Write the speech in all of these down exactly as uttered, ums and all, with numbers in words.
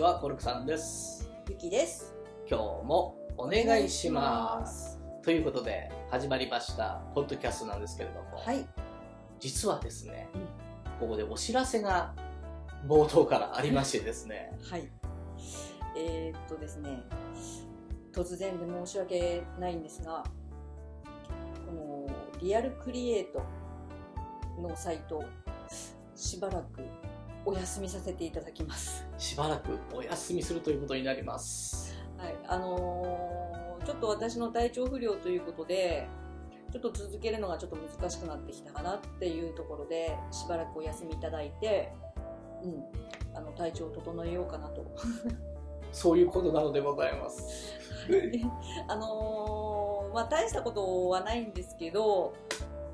手はコルクさんです。ゆきです。今日もお願いします。ということで始まりましたポッドキャストなんですけれども、はい、実はですね、うん、ここでお知らせが冒頭からありましてですね。はい。えー、っとですね、突然で申し訳ないんですが、このリアルクリエイトのサイトしばらくお休みさせていただきます。しばらくお休みするということになります。はい、あのー、ちょっと私の体調不良ということで、ちょっと続けるのがちょっと難しくなってきたかなっていうところで、しばらくお休みいただいて、うん、あの体調を整えようかなと。そういうことなのでございます。はい、あのー、まあ大したことはないんですけど、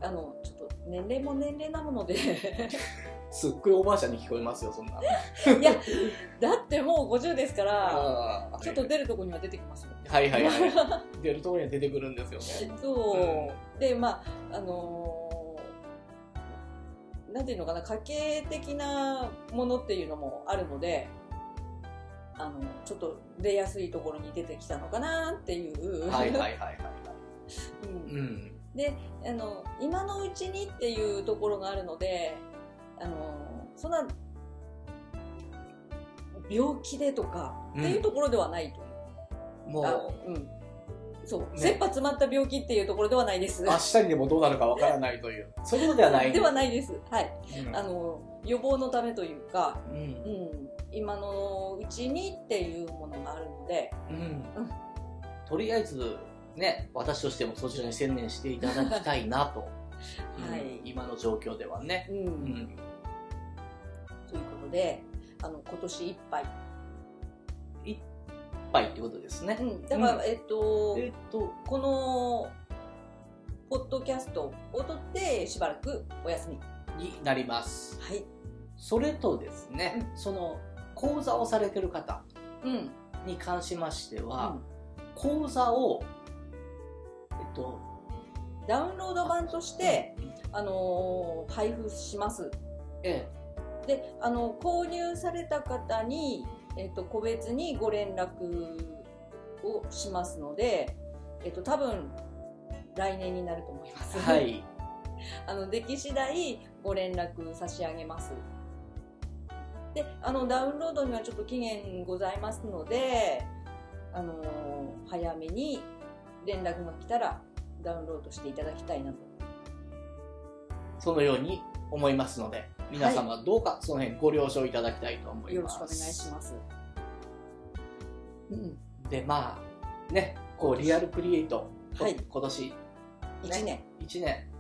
あのちょっと年齢も年齢なものですっごいおばあちゃんに聞こえますよそんな。いやだってもうごじゅうですからちょっと出るとこには出てきますよ。はいはいはい。出るとこには出てくるんですよね。そう、うん、でまああのー、なんていうのかな、家計的なものっていうのもあるので、あのちょっと出やすいところに出てきたのかなっていう。はいはいはいはい、はい、うん。うんであの今のうちにっていうところがあるので、あのそんな病気でとかっていうところではないという、うん、もう、うん、そう、ね、切羽詰まった病気っていうところではないです。明日にでもどうなるかわからないというそういうことではないではないです、はい、うん、あの予防のためというか、うんうん、今のうちにっていうものがあるので、うんうん、とりあえずね、私としてもそちらに専念していただきたいなと、うんはい、今の状況ではね、うんうん、ということであの今年いっぱいいっぱいってことですね、うん、だから、うん、えっと、えっと、このポッドキャストを撮ってしばらくお休みになります、はい、それとですね、うん、その講座をされてる方に関しましては、うん、講座をダウンロード版として、あのー、配布します、ええ、であの購入された方に、えっと、個別にご連絡をしますので、えっと、多分来年になると思います、はい、あの出来次第ご連絡差し上げます。であのダウンロードにはちょっと期限ございますので、あのー、早めに連絡が来たらダウンロードしていただきたいなと、そのように思いますので、皆様どうかその辺ご了承いただきたいと思います、はい、よろしくお願いします、うん、でまあね、こうリアルクリエイト、はい、今年、ね、いちねんいちね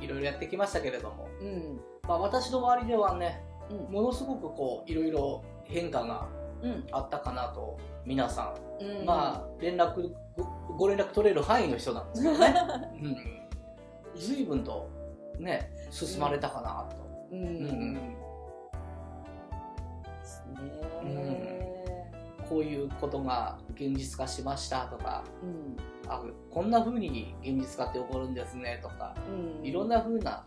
んいろいろやってきましたけれども、うんまあ、私の周りではね、うん、ものすごくこういろいろ変化があったかなと、うん、皆さん、うん、まあ連絡ご連絡取れる範囲の人なんですよね、うん、随分とね進まれたかなと、うんうんうん、ですね、うん、こういうことが現実化しましたとか、うん、あこんな風に現実化って起こるんですねとか、うん、いろんな風な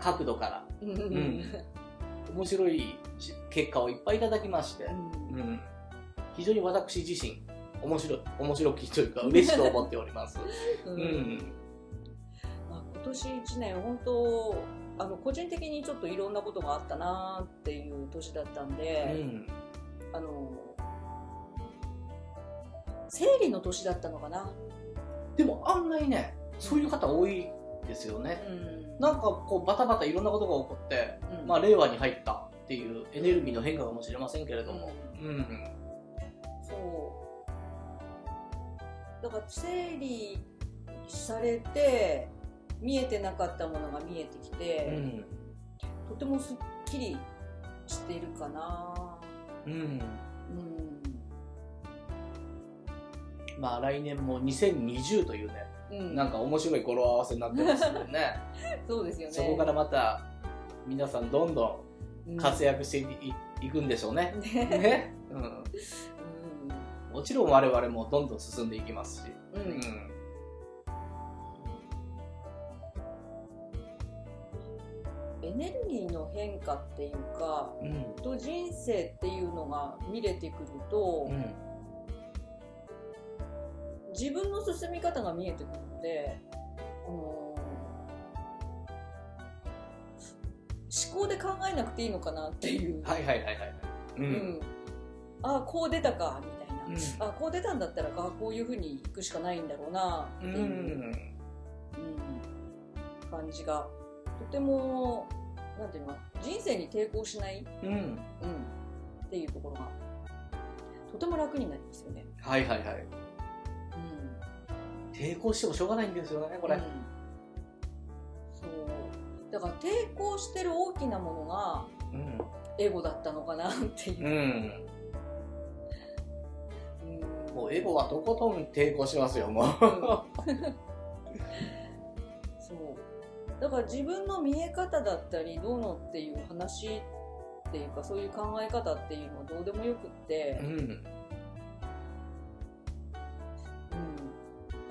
角度から、うんうん、面白い結果をいっぱいいただきまして、うんうん、非常に私自身面白い面白きというか嬉しいと思っております、うんうんまあ、今年いちねん本当あの個人的にちょっといろんなことがあったなっていう年だったんで、うん、あの生理の年だったのかな。でも案外ねそういう方多いですよね、うん、なんかこうバタバタいろんなことが起こって、うんまあ、令和に入ったっていうエネルギーの変化かもしれませんけれども、うんうん、そうだから整理されて見えてなかったものが見えてきて、うん、とてもすっきりしているかな、うんうん、まあ来年もにせんにじゅうというね、うん、なんか面白い語呂合わせになってますよねそうですよね。そこからまた皆さんどんどん活躍して い,、うん、いくんでしょうねね, ね、うんもちろん我々もどんどん進んでいきますし、うんうん、えエネルギーの変化っていうか、うん、と人生っていうのが見れてくると、うん、自分の進み方が見えてくるので、うん、思考で考えなくていいのかなっていう、はいはいはいはい、うんうん、ああこう出たかみたいな、うん、あこう出たんだったらかこういう風に行くしかないんだろうなっていう、うんうん、感じがとてもなんていうのか人生に抵抗しない、うんうん、っていうところがとても楽になりますよね。はいはいはい、うん、抵抗してもしょうがないんですよねこれ、うん、そうだから抵抗してる大きなものが、うん、エゴだったのかなっていう、うんうん、もうエゴはとことん抵抗しますよもう、うん、そうだから自分の見え方だったりどうのっていう話っていうかそういう考え方っていうのはどうでもよくって、うんうん、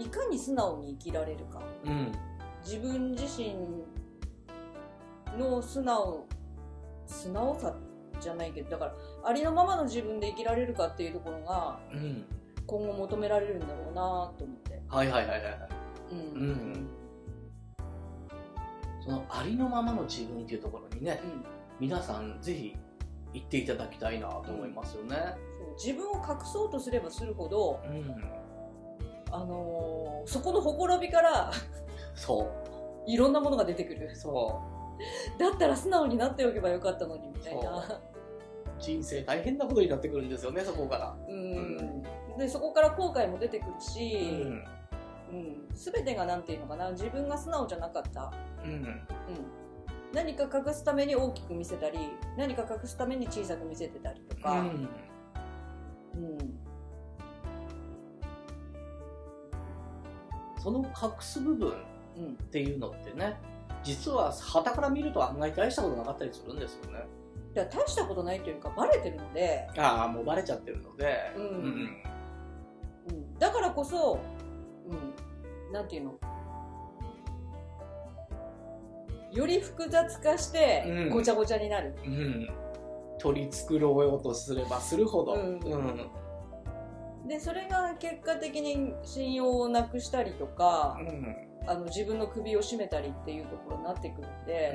いかに素直に生きられるか、うん、自分自身の素直素直さじゃないけどだからありのままの自分で生きられるかっていうところが今後求められるんだろうなと思って、うん、はいはいはいはい、うんうんうんそのありのままの自分っていうところにね、うん、皆さんぜひ行っていただきたいなと思いますよね、うん、そう自分を隠そうとすればするほど、うん、あのー、そこのほころびからそういろんなものが出てくるそうだったら素直になっておけばよかったのにみたいな人生大変なことになってくるんですよねそこから、うんうん、でそこから後悔も出てくるし、うんうん、全てがなんていうのかな自分が素直じゃなかった、うんうん、何か隠すために大きく見せたり何か隠すために小さく見せてたりとか、うんうん、その隠す部分っていうのってね、うん、実は傍から見ると案外大したことなかったりするんですよね。いや大したことないというかバレてるのでああもうバレちゃってるので、うんうんうん、だからこそうん、なんていうのより複雑化してごちゃごちゃになる、うんうん、取り繕おうとすればするほど、うんうん、でそれが結果的に信用をなくしたりとか、うん、あの自分の首を絞めたりっていうところになってくるんで、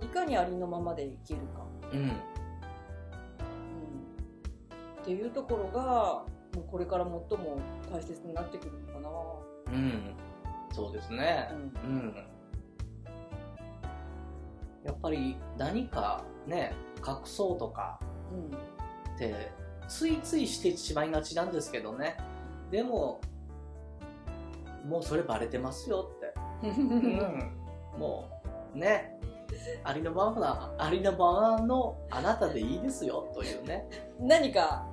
うん、いかにありのままで生きるか、うんっていうところがもうこれから最も大切になってくるのかな。うん、そうですね、うんうん、やっぱり何かね隠そうとかって、うん、ついついしてしまいがちなんですけどねでももうそれバレてますよって、うん、もうねありのままなありのままのあなたでいいですよというね何か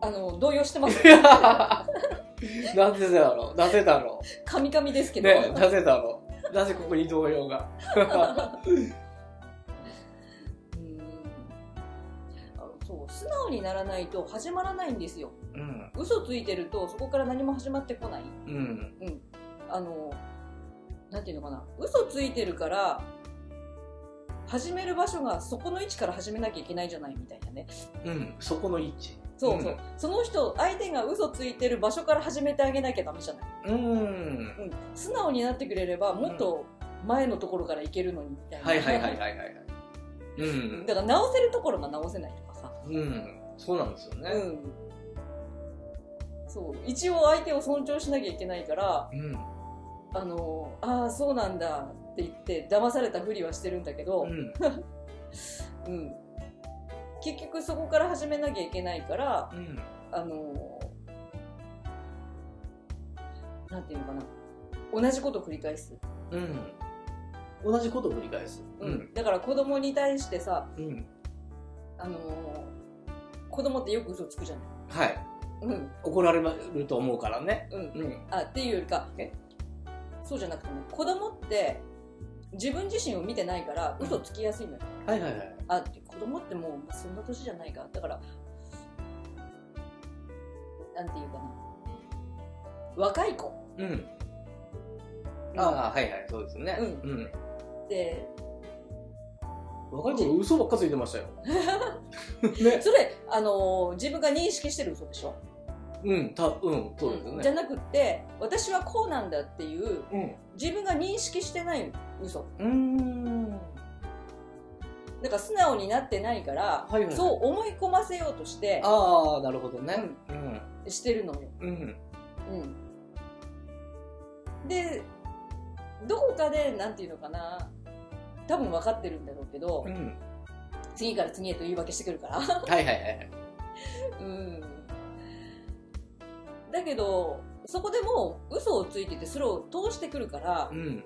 あの動揺してますねなぜだろうなぜだろう神々ですけど、ね、なぜだろうなぜここに動揺がうーんあのそう素直にならないと始まらないんですよ、うん、嘘ついてるとそこから何も始まってこない、うんうん、あのなんていうのかな嘘ついてるから始める場所がそこの位置から始めなきゃいけないじゃないみたいなねうんそこの位置そうそう、うん、その人相手が嘘ついてる場所から始めてあげなきゃダメじゃないうん、うん、素直になってくれればもっと前のところからいけるのにみたいな、うん、はいはいはいはいはい、うん、だから直せるところが直せないとかさうんそうなんですよねうんそう一応相手を尊重しなきゃいけないから、うん、あのああそうなんだって言って騙されたふりはしてるんだけど、うんうん、結局そこから始めなきゃいけないから、うん、あのなんていうのかな同じこと繰り返す、うん、同じこと繰り返す、うんうん、だから子供に対してさ、うん、あの子供ってよく嘘つくじゃないはい、うん、怒られると思うからね、うんうん、あっていうよりかえそうじゃなくても子供って自分自身を見てないから嘘つきやすいのよ、うん、はいはいはいあ子供ってもうそんな年じゃないかだからなんていうかな若い子ああ、はいはい、そうですよね。うん。うん、で、若い頃嘘ばっかついてましたよ。ね、それ、あのー、自分が認識してる嘘でしょ。うん、た、うん、そうですね。じゃなくって、私はこうなんだっていう、うん、自分が認識してない嘘。うーん。だから素直になってないから、はいはいはい、そう思い込ませようとして、ああ、なるほどね。うん。してるのよ。うん。うん。で、どこかで、なんていうのかな、多分分かってるんだろうけど、うん、次から次へと言い訳してくるから。はいはいはい。うん。だけどそこでもう嘘をついててそれを通してくるから、うん、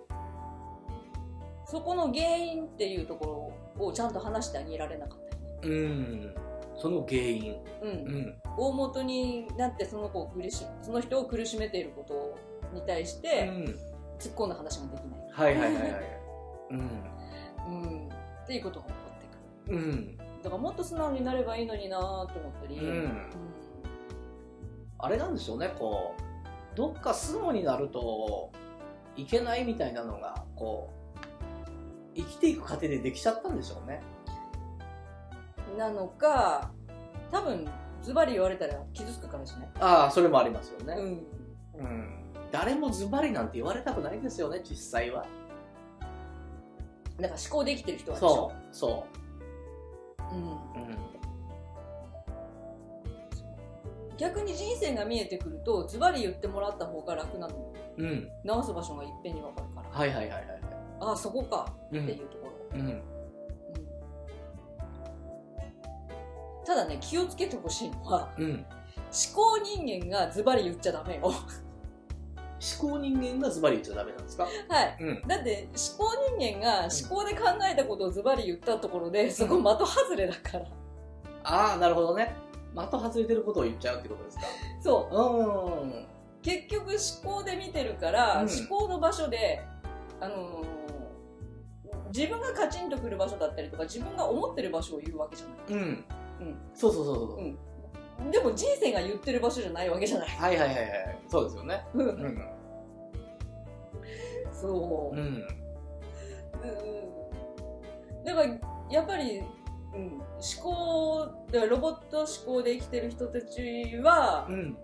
そこの原因っていうところをちゃんと話してあげられなかったよね。うん、その原因、うんうん、大元になってその子を苦しその人を苦しめていることに対して、うん、突っ込んだ話ができない。はいはいはいはい。うんうん、っていうことが起こってくる、うん。だからもっと素直になればいいのになと思ったり。うん、あれなんでしょうね、こうどっか素直になるといけないみたいなのがこう生きていく過程でできちゃったんでしょうね。なのか、多分ズバリ言われたら傷つくかもしれない。ああ、それもありますよね。うん、うん、誰もズバリなんて言われたくないですよね、実際は。なんか思考できてる人はでしょ。そうそう。うん。うん、逆に人生が見えてくるとズバリ言ってもらった方が楽なのよ、うん、直す場所がいっぺんに分かるから。はいはいはいはい。ああ、そこかっていうところ、うんうんうん、ただね、気をつけてほしいのは、うん、思考人間がズバリ言っちゃダメよ。思考人間がズバリ言っちゃダメなんですか？はい、うん、だって思考人間が思考で考えたことをズバリ言ったところでそこ的外れだから、うん、ああ、なるほどね。的外れてることを言っちゃうってことですか？そう、うん、結局思考で見てるから、うん、思考の場所で、あのー、自分がカチンとくる場所だったりとか自分が思ってる場所を言うわけじゃない、うんうん、そうそうそうそう、うん、でも人生が言ってる場所じゃないわけじゃない。はいはいはいはい、そうですよね。うん、そう、うんうん、だからやっぱりうん、思考でロボット思考で生きてる人たちは、うん、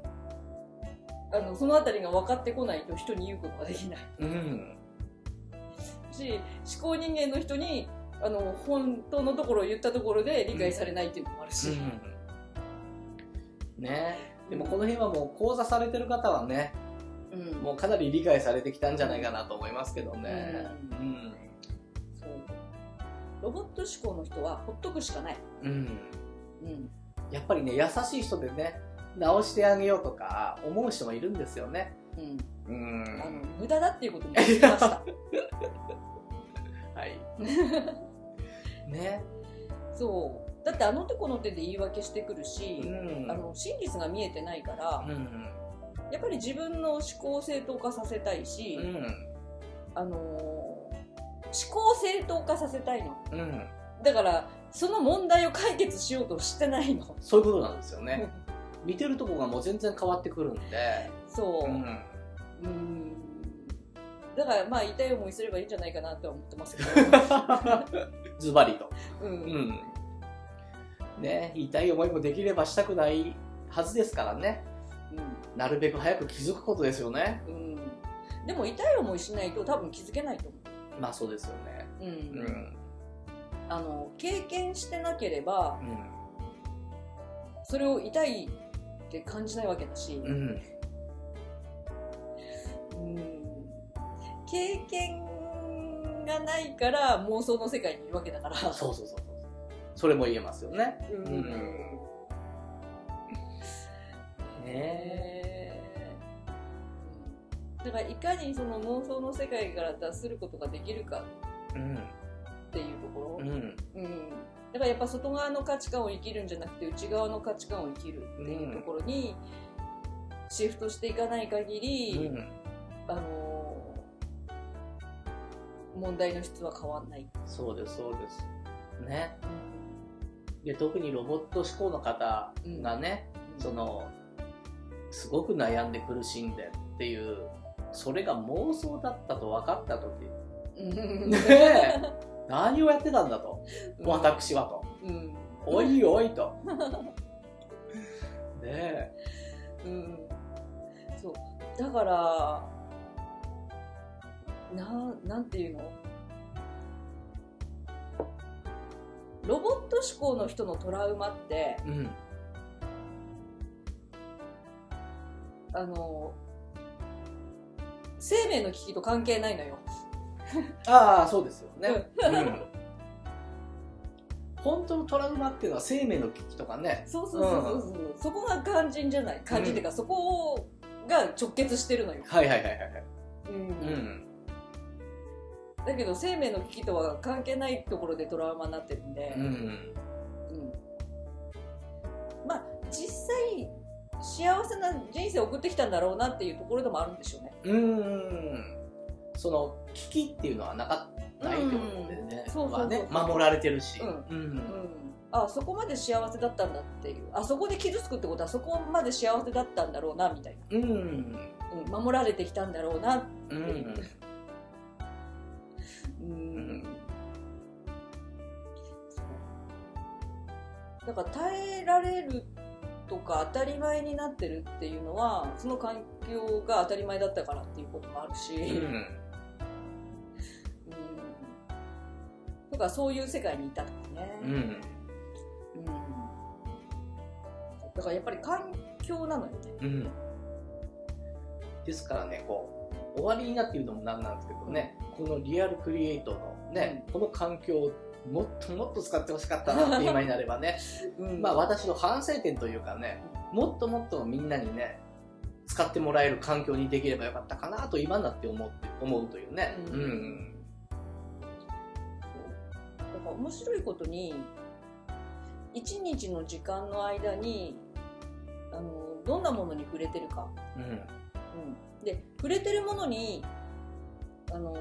あのそのあたりが分かってこないと人に言うことができない、うん、し思考人間の人にあの本当のところを言ったところで理解されないっていうのもあるし、うんうん、ね。でもこの辺はもう講座されてる方はね、うん、もうかなり理解されてきたんじゃないかなと思いますけどね、うんうんうん。ロボット思考の人はほっとくしかない、うんうん、やっぱりね、優しい人でね、直してあげようとか思う人もいるんですよね、うんうん、あの無駄だっていうことに気づきました。はいね、そうだってあの手この手で言い訳してくるし、うん、あの真実が見えてないから、うんうん、やっぱり自分の思考を正当化させたいし、うん、あのー思考を正当化させたいの、うん、だからその問題を解決しようとしてないの。そういうことなんですよね。見てるとこがもう全然変わってくるんで、そう、うん、うんだからまあ痛い思いすればいいんじゃないかなとは思ってますけどズバリと、うんうんね、痛い思いもできればしたくないはずですからね、うん、なるべく早く気づくことですよね、うん、でも痛い思いしないと多分気づけないと思う。まあそうですよね、うんうん、あの経験してなければ、うん、それを痛いって感じないわけだし、うんうん、経験がないから妄想の世界にいるわけだから。そうそうそうそう、それも言えますよね、うんうん、ねえ、だからいかにその妄想の世界から脱することができるかっていうところ、うんうん、だからやっぱ外側の価値観を生きるんじゃなくて内側の価値観を生きるっていうところにシフトしていかない限り、うん、あのー、問題の質は変わんない。そうですそうですね、うん、で特にロボット思考の方がね、うん、そのすごく悩んで苦しんでっていうそれが妄想だったと分かった時ねえ何をやってたんだと、うん、私はと、うん、おいおいとねえ、うん、そうだからな、なんていうの、ロボット思考の人のトラウマって、うん、あの生命の危機と関係ないのよああそうですよね、うんうん、本当のトラウマっていうのは生命の危機とかね、そうそうそうそう、うん、そこが肝心じゃない、肝心っていうか、うん、そこが直結してるのよ、はいはいはいはい、うん、うん、だけど生命の危機とは関係ないところでトラウマになってるんで、うんうんうん、まあ実際幸せな人生を送ってきたんだろうなっていうところでもあるんでしょうね、うん、その危機っていうのはなかったないと思うんでね、守られてるし、うんうんうん、あそこまで幸せだったんだっていう、あそこで傷つくってことはそこまで幸せだったんだろうなみたいな、うんうん、守られてきたんだろうなっていう、うんうんうん、だから耐えられるとか当たり前になってるっていうのはその環境が当たり前だったからっていうこともあるし、うんとかそういう世界にいたとかね、うんうん、だからやっぱり環境なのよね、うん、ですからね、こう終わりになっているのもなんなんですけどね、このリアルクリエイトのね、うん、この環境をもっともっと使ってほしかったなって今になればね、うん、まあ私の反省点というかね、もっともっとみんなにね使ってもらえる環境にできればよかったかなと今になって思って思うというね、うんうん、面白いことに一日の時間の間にあのどんなものに触れてるか、うんうん、で触れてるものに、あの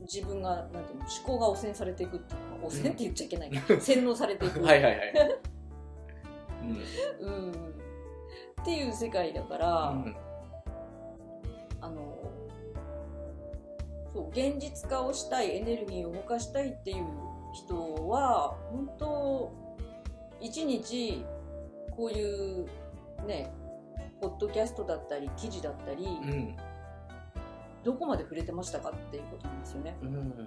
ー、自分がなんていうの、思考が汚染されていくっていうか、汚染って言っちゃいけない、うん、洗脳されていくはいはいはい、うんうん、っていう世界だから、うん、あのー現実化をしたい、エネルギーを動かしたいっていう人は本当一日こういうねポッドキャストだったり記事だったり、うん、どこまで触れてましたかっていうことなんですよね、うんうん、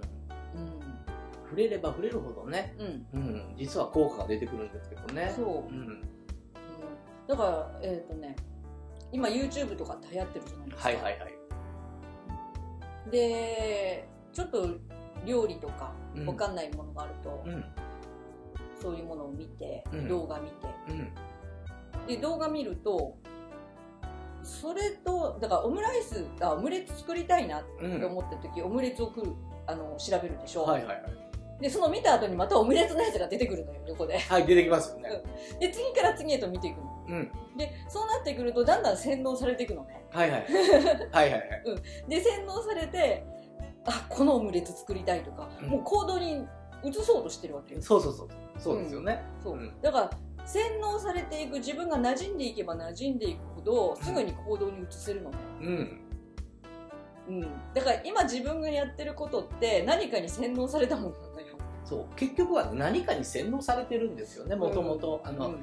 触れれば触れるほどね、うんうん、実は効果が出てくるんですけどね、そう、うんうん、だからえっとね今 YouTube とかって流行ってるじゃないですか、はいはいはい、でちょっと料理とか分かんないものがあると、うん、そういうものを見て、うん、動画見て、うん、で動画見るとそれとだからオムライス、あオムレツ作りたいなって思った時、うん、オムレツを食うあの調べるでしょ、はいはいはい、でその見た後にまたオムレツのやつが出てくるのよ横で、はい出てきますよねで次から次へと見ていくの、うん、でそうなってくるとだんだん洗脳されていくのね、はいはいはいはいはい、うん、で洗脳されて、あこのオムレツ作りたいとか、うん、もう行動に移そうとしてるわけよ、そうそうそうそうですよね、うん、そう、うん、だから洗脳されていく、自分が馴染んでいけば馴染んでいくほどすぐに行動に移せるのね、うんうん、だから今自分がやってることって何かに洗脳されたもんなんだよ、そう結局は何かに洗脳されてるんですよね、もともと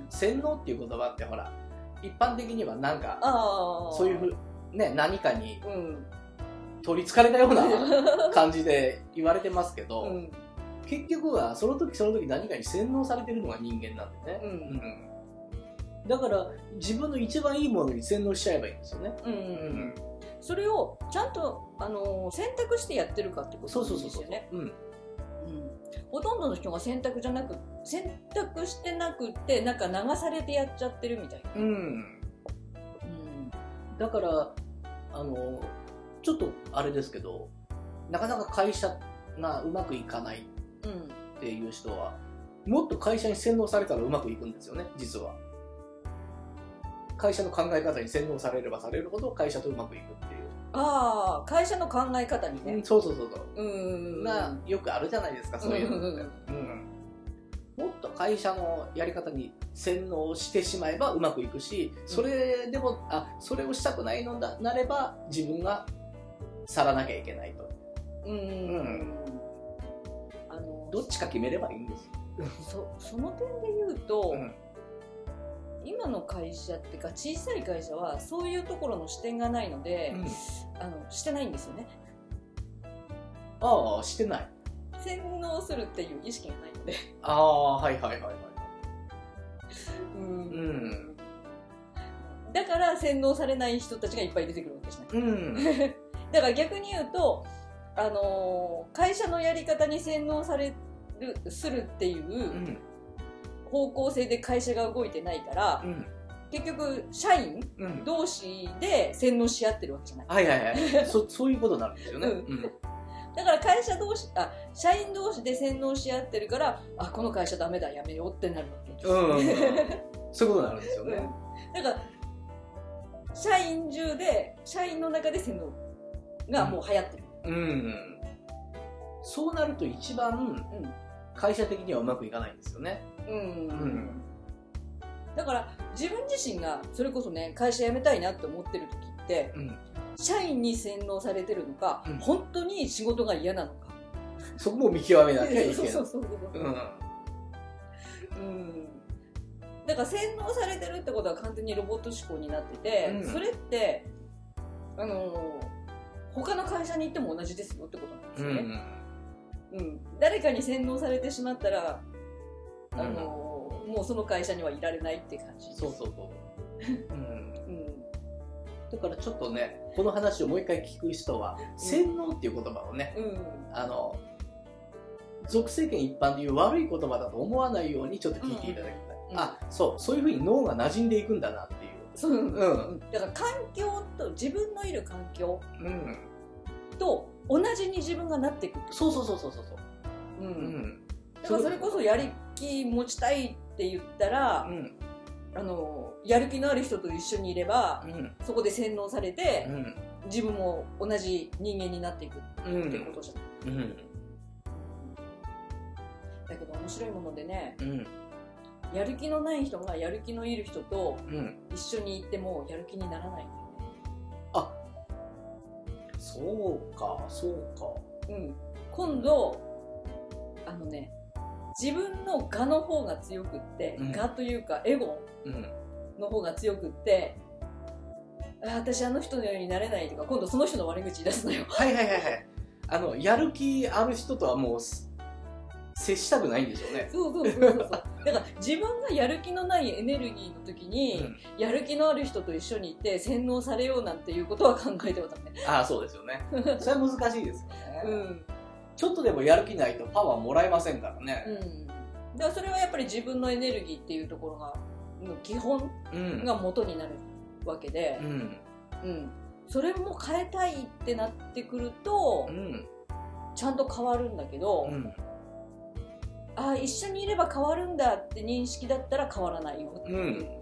洗脳っていう言葉ってほら一般的にはなんかそういうふ、ね、何かに取りつかれたような感じで言われてますけど、うん、結局はその時その時何かに洗脳されてるのが人間なんでね、うんうん、だから自分の一番いいものに洗脳しちゃえばいいんですよね、うんうんうん、それをちゃんと、あのー、選択してやってるかってことなんですよね、ほとんどの人が選択じゃなく選択してなくてなんか流されてやっちゃってるみたいな、うんうん、だからあのちょっとあれですけど、なかなか会社がうまくいかないっていう人は、うん、もっと会社に洗脳されたらうまくいくんですよね、実は会社の考え方に洗脳されればされるほど会社とうまくいくっていう、ああ会社の考え方にね、うん、そうそうそうそう、うん、まあよくあるじゃないですかそういうのって、うん、うんうん、もっと考会社のやり方に洗脳してしまえばうまくいくし、それでも、あ、それをしたくないのだなれば自分が去らなきゃいけないと。うんうん、あのどっちか決めればいいんですよ。 そ, その点で言うと、うん、今の会社ってか小さい会社はそういうところの視点がないので、うん、あのしてないんですよね。ああ、してない、洗脳するっていう意識がないので。ああ、はいはいはいはい。うん、うん、だから洗脳されない人たちがいっぱい出てくるわけじゃないですね、うん、だから逆に言うと、あのー、会社のやり方に洗脳されるするっていう方向性で会社が動いてないから、うん、結局社員同士で洗脳し合ってるわけじゃないですか、うん、はいはいはい。そ, そういうことになるんですよね、うんうん、だから会社同士、あ、社員同士で洗脳し合ってるから、あ、この会社ダメだ、やめようってなるわけです、うんうんうん、そういうことになるんですよね、うん、だから社員中で、社員の中で洗脳がもう流行ってる、うんうん、そうなると一番会社的にはうまくいかないんですよね、うんうんうん、だから自分自身がそれこそね、会社辞めたいなって思ってる時って、うん社員に洗脳されてるのか、うん、本当に仕事が嫌なのか、そこも見極めなきゃいけない。そうそうそうそう、うんうん、だから洗脳されてるってことは完全にロボット思考になってて、うん、それってあの他の会社に行っても同じですよってことなんですよね、うんうんうん、誰かに洗脳されてしまったらあの、うん、もうその会社にはいられないって感じです。そうそうそう、うんだからちょっとね、この話をもう一回聞く人は、うん、洗脳っていう言葉をね、うん、あの俗世間一般でいう悪い言葉だと思わないようにちょっと聞いていただきたい、うんうん、あ、そう、そういうふうに脳が馴染んでいくんだなっていう、そう、うん、だから環境と、自分のいる環境と同じに自分がなっていくって、そうそうそうそうそう、うんうん、だからそれこそやる気持ちたいって言ったら、うんあのやる気のある人と一緒にいれば、うん、そこで洗脳されて、うん、自分も同じ人間になっていくっていうことじゃない、うんうん、だけど面白いものでね、うん、やる気のない人がやる気のいる人と一緒に行ってもやる気にならないんだよね、うん、あ、そうかそうか、うん、今度あのね自分の我の方が強くって、うん、我というかエゴの方が強くって、うん、あ私あの人のようになれないとか今度その人の悪口言い出すのよ。はいはいはいはい。あのやる気ある人とはもう接したくないんでしょうね。そうそうそうそうそう。だから自分がやる気のないエネルギーの時に、うん、やる気のある人と一緒にいて洗脳されようなんていうことは考えてはダメ。ああそうですよね。それは難しいですよね。うん。ちょっとでもやる気ないとパワーもらえませんからね、うん、だからそれはやっぱり自分のエネルギーっていうところが基本が元になるわけで、うんうん、それも変えたいってなってくると、うん、ちゃんと変わるんだけど、うん、あ一緒にいれば変わるんだって認識だったら変わらないよっていうね、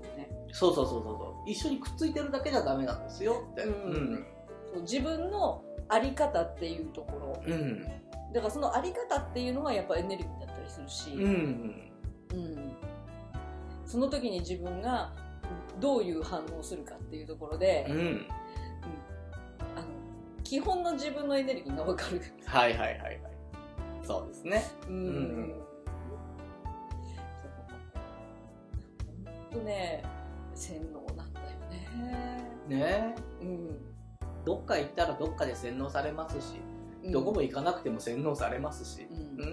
うん、そうそうそうそう一緒にくっついてるだけじゃダメなんですよって、うんうん、そう自分のあり方っていうところ、うんだからそのあり方っていうのがやっぱエネルギーだったりするし、うんうん、その時に自分がどういう反応をするかっていうところで、うんうん、あの基本の自分のエネルギーが分かる。はいはいはいはい。そうですね。うんうん、ほんとね洗脳なんだよね。ね、うん。どっか行ったらどっかで洗脳されますし。どこも行かなくても洗脳されますし、うんうん、だか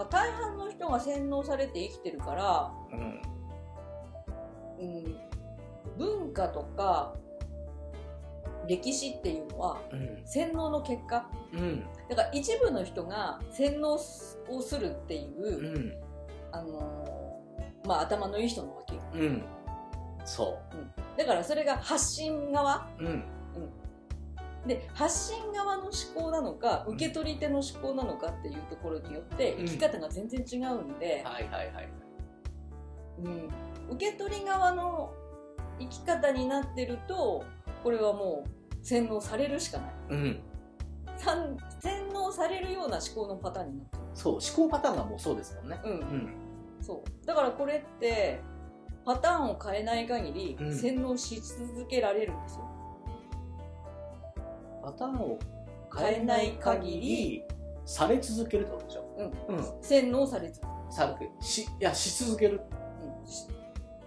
ら大半の人が洗脳されて生きてるから、うんうん、文化とか歴史っていうのは洗脳の結果、うん、だから一部の人が洗脳をするっていう、うんあのーまあ、頭のいい人のわけよ、うんそううん、だからそれが発信側、うんで発信側の思考なのか受け取り手の思考なのかっていうところによって生き方が全然違うんで、うんはいはいはいうん、受け取り側の生き方になってるとこれはもう洗脳されるしかない、うん、洗脳されるような思考のパターンになってるそう思考パターンがもうそうですもんね、うんうん、そうだからこれってパターンを変えない限り、うん、洗脳し続けられるんですよ。パターンを変えない限りされ続けるってことでしょ、うんうん、洗脳され続けるさしいやし続ける、うん、し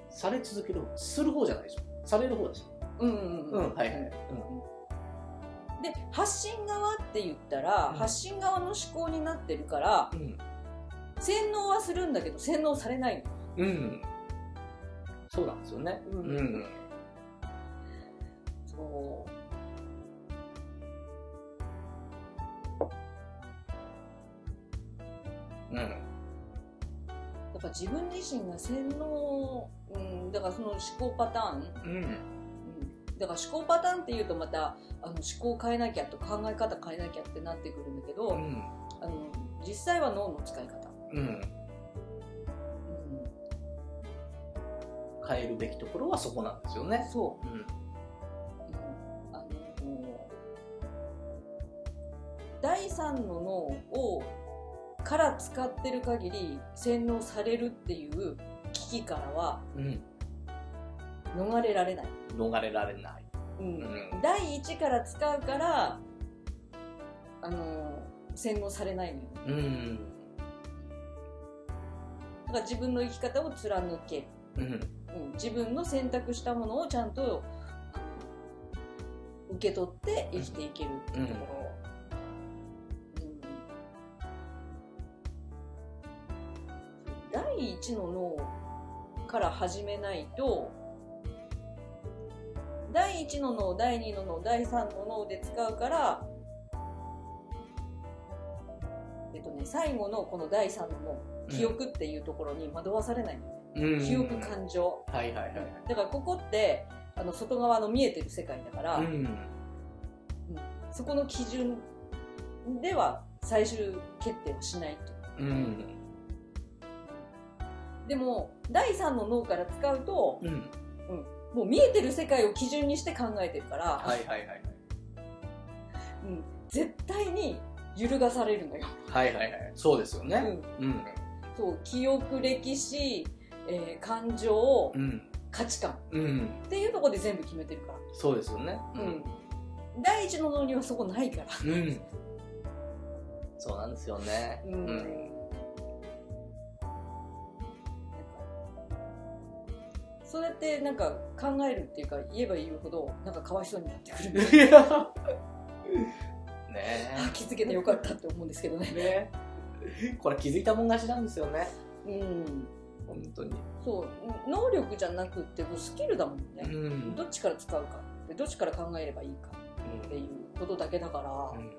され続けるする方じゃないでしょ、される方だし、うんうんうんうんはいはい、うん、で発信側って言ったら、うん、発信側の思考になってるから、うん、洗脳はするんだけど洗脳されないの、うん、そうなんですよね、うんうんうん、そううん、だから自分自身が洗脳、うん、だからその思考パターン、うんうん、だから思考パターンっていうとまたあの思考変えなきゃと考え方変えなきゃってなってくるんだけど、うん、あの実際は脳の使い方、うんうん、変えるべきところはそこなんですよね。そう、うんうん、あのだいさんの脳をから使ってる限り洗脳されるっていう危機からは逃れられない、うん、逃れられない、うんうん、第一から使うからあの洗脳されないのよ、うん、だから自分の生き方を貫け、うんうん、自分の選択したものをちゃんと受け取って生きていけるっていうところ、うんうんだいいちの脳から始めないとだいいちの脳、だいにの脳、だいさんの脳で使うから、えっとね、最後のこのだいさんの脳、記憶っていうところに惑わされないんだよね、うん、記憶感情、うんはいはいはい、だからここってあの外側の見えてる世界だから、うんうん、そこの基準では最終決定をしないと、うんでもだいさんの脳から使うと、うんうん、もう見えてる世界を基準にして考えてるから、はいはいはいはいうん、絶対に揺るがされるのよ。はいはいはい、そうですよね。うんうん、そう記憶、歴史、えー、感情、うん、価値観、うん、っていうところで全部決めてるから。そうですよね。うん、だいいちの脳にはそこないから。うん、そうなんですよね。うんうんそれってなんか考えるっていうか言えば言うほどなんかかわいそうになってくるんですねえあ気づけてよかったって思うんですけど ね, ねこれ気づいたもん勝ちなんですよね。うん本当にそう能力じゃなくてスキルだもんね、うん、どっちから使うかでどっちから考えればいいかっていうことだけだから、うんうん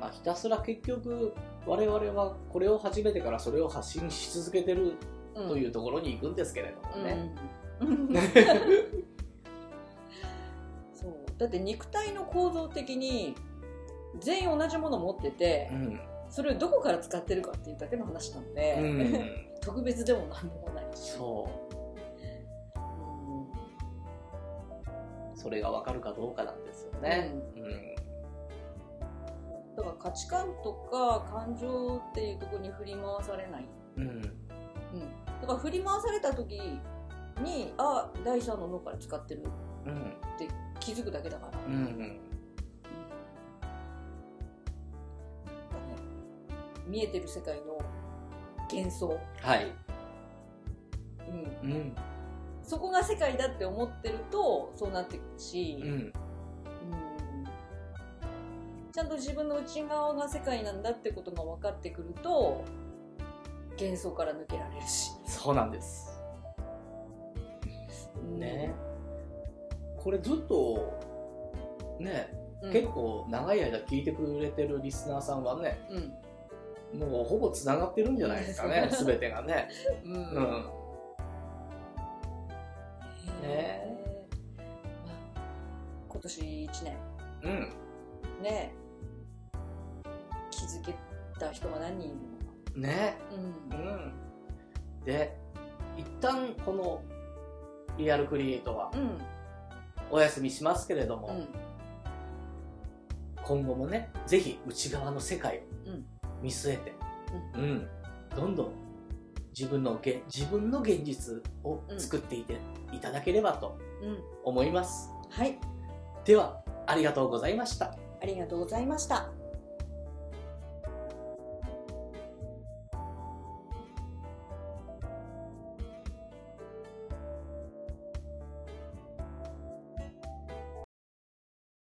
まあ、ひたすら結局我々はこれを始めてからそれを発信し続けてるというところに行くんですけれどもね、うん、そうだって肉体の構造的に全員同じものを持ってて、うん、それをどこから使ってるかっていうだけの話なので、うん、特別でもなんでもないしそう、うん、それが分かるかどうかなんですよね、うんうんだから価値観とか感情っていうところに振り回されない、うんうん、だから振り回された時にあだいさんの脳から使ってるって気づくだけだから、うんうんうんね、見えてる世界の幻想、はいうんうん、そこが世界だって思ってるとそうなってくるし、うんうん、ちゃんと自分の内側が世界なんだってことが分かってくると幻想から抜けられるしそうなんですねこれずっとね、うん、結構長い間聞いてくれてるリスナーさんはね、うん、もうほぼつながってるんじゃないですかね全てがね、うんうんね、今年いちねん、うん、ね気づけた人が何人いるのねうんうん、で一旦このリアルクリエイトはお休みしますけれども、うん、今後もねぜひ内側の世界を見据えて、うんうんうん、どんどん自分のげ自分の現実を作っていて、うん、いただければと思います、うん、はい。ではありがとうございました。ありがとうございました。